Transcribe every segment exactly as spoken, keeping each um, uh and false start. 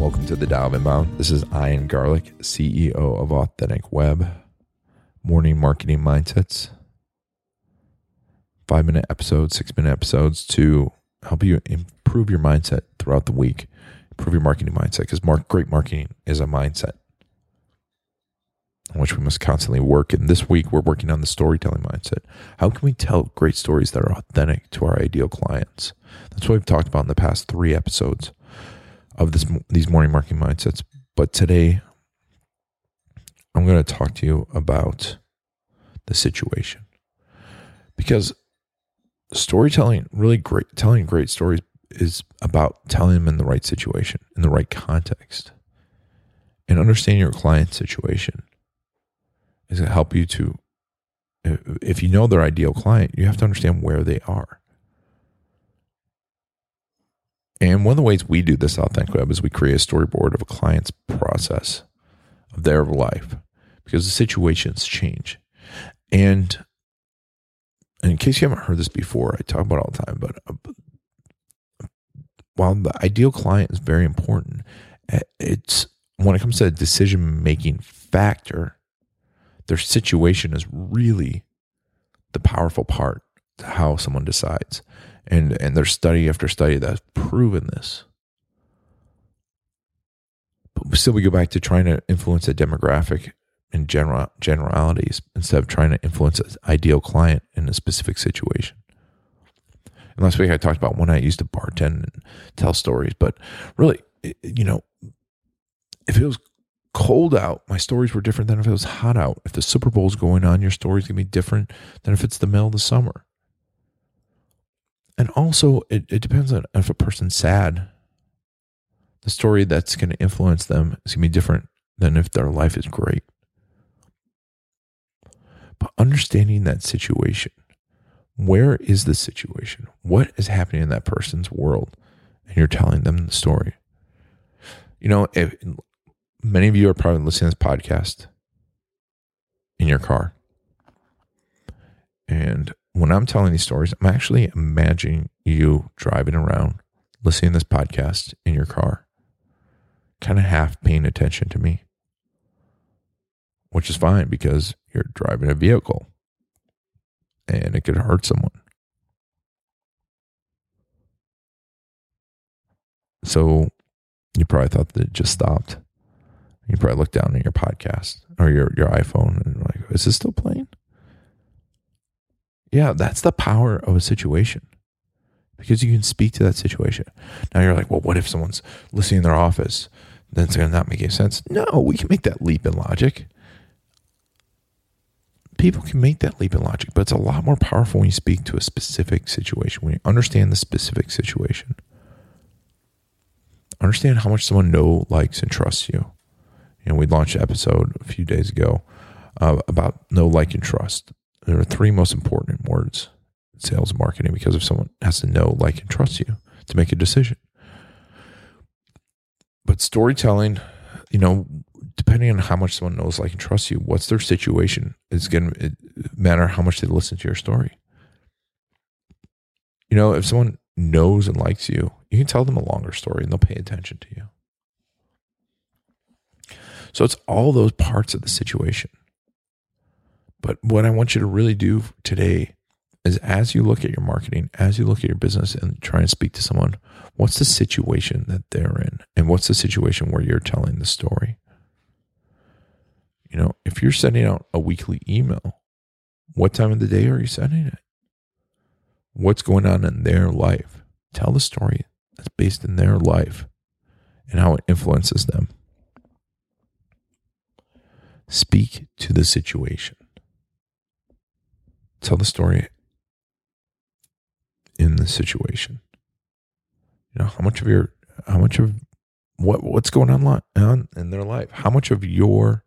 Welcome to the Dow of Inbound. This is Ion Garlic, C E O of Authentic Web. Morning marketing mindsets. Five minute episodes, six minute episodes to help you improve your mindset throughout the week. Improve your marketing mindset because mark, great marketing is a mindset in which we must constantly work. And this week we're working on the storytelling mindset. How can we tell great stories that are authentic to our ideal clients? That's what we've talked about in the past three episodes of this these morning marketing mindsets. But today, I'm going to talk to you about the situation. Because storytelling, really great, telling great stories is about telling them in the right situation, in the right context. And understanding your client's situation is going to help you to, if you know their ideal client, you have to understand where they are. And one of the ways we do this Authentic Web is we create a storyboard of a client's process of their life because the situations change. And, and in case you haven't heard this before, I talk about it all the time, but uh, while the ideal client is very important, it's when it comes to a decision-making factor, their situation is really the powerful part to how someone decides. And and there's study after study that's proven this. But still we go back to trying to influence a demographic in general generalities instead of trying to influence an ideal client in a specific situation. And last week I talked about when I used to bartend and tell stories, but really, you know, if it was cold out, my stories were different than if it was hot out. If the Super Bowl's going on, your story's going to be different than if it's the middle of the summer. And also, it, it depends on if a person's sad. The story that's going to influence them is going to be different than if their life is great. But understanding that situation, where is the situation? What is happening in that person's world? And you're telling them the story. You know, if, many of you are probably listening to this podcast in your car. And when I'm telling these stories, I'm actually imagining you driving around, listening to this podcast in your car, kind of half paying attention to me, which is fine because you're driving a vehicle and it could hurt someone. So you probably thought that it just stopped. You probably looked down at your podcast or your, your iPhone and like, is this still playing? Yeah, that's the power of a situation because you can speak to that situation. Now you're like, well, what if someone's listening in their office? Then it's going to not make any sense. No, we can make that leap in logic. People can make that leap in logic, but it's a lot more powerful when you speak to a specific situation, when you understand the specific situation. Understand how much someone knows, likes, and trusts you. And we launched an episode a few days ago uh, about know, like, and trust. There are three most important words in sales and marketing because if someone has to know, like, and trust you to make a decision. But storytelling, you know, depending on how much someone knows, like, and trusts you, what's their situation, it's going to matter how much they listen to your story. You know, if someone knows and likes you, you can tell them a longer story and they'll pay attention to you. So it's all those parts of the situation. But what I want you to really do today is as you look at your marketing, as you look at your business and try and speak to someone, what's the situation that they're in? And what's the situation where you're telling the story? You know, if you're sending out a weekly email, what time of the day are you sending it? What's going on in their life? Tell the story that's based in their life and how it influences them. Speak to the situation. Tell the story in the situation. You know, how much of your, how much of what what's going on on in their life. How much of your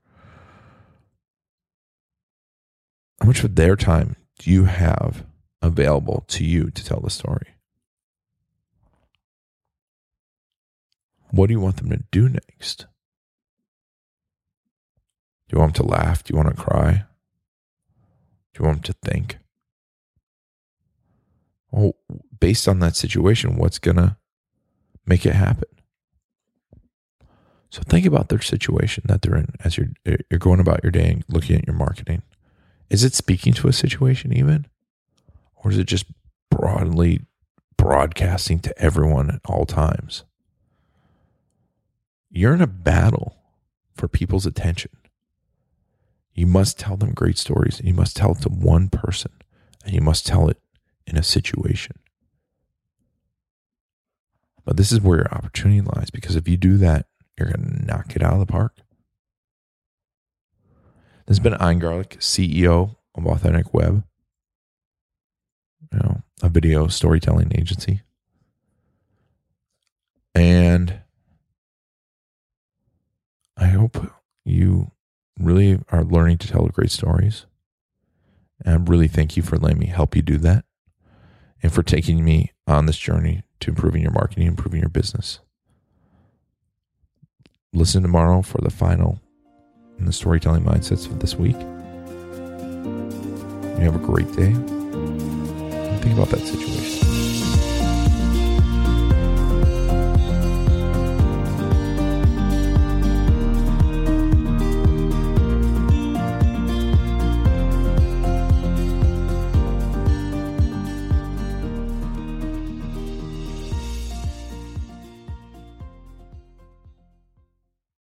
how much of their time do you have available to you to tell the story? What do you want them to do next? Do you want them to laugh? Do you want to cry? Do you want them to think? Well, based on that situation, what's going to make it happen? So think about their situation that they're in as you're you're going about your day and looking at your marketing. Is it speaking to a situation even? Or is it just broadly broadcasting to everyone at all times? You're in a battle for people's attention. You must tell them great stories, and you must tell it to one person, and you must tell it in a situation. But this is where your opportunity lies, because if you do that, you're going to knock it out of the park. This has been Eingarlick, C E O of Authentic Web, you know, a video storytelling agency. And I hope you really are learning to tell great stories. And I really thank you for letting me help you do that, and for taking me on this journey to improving your marketing, improving your business. Listen tomorrow for the final in the storytelling mindsets for this week. You have a great day. And think about that situation.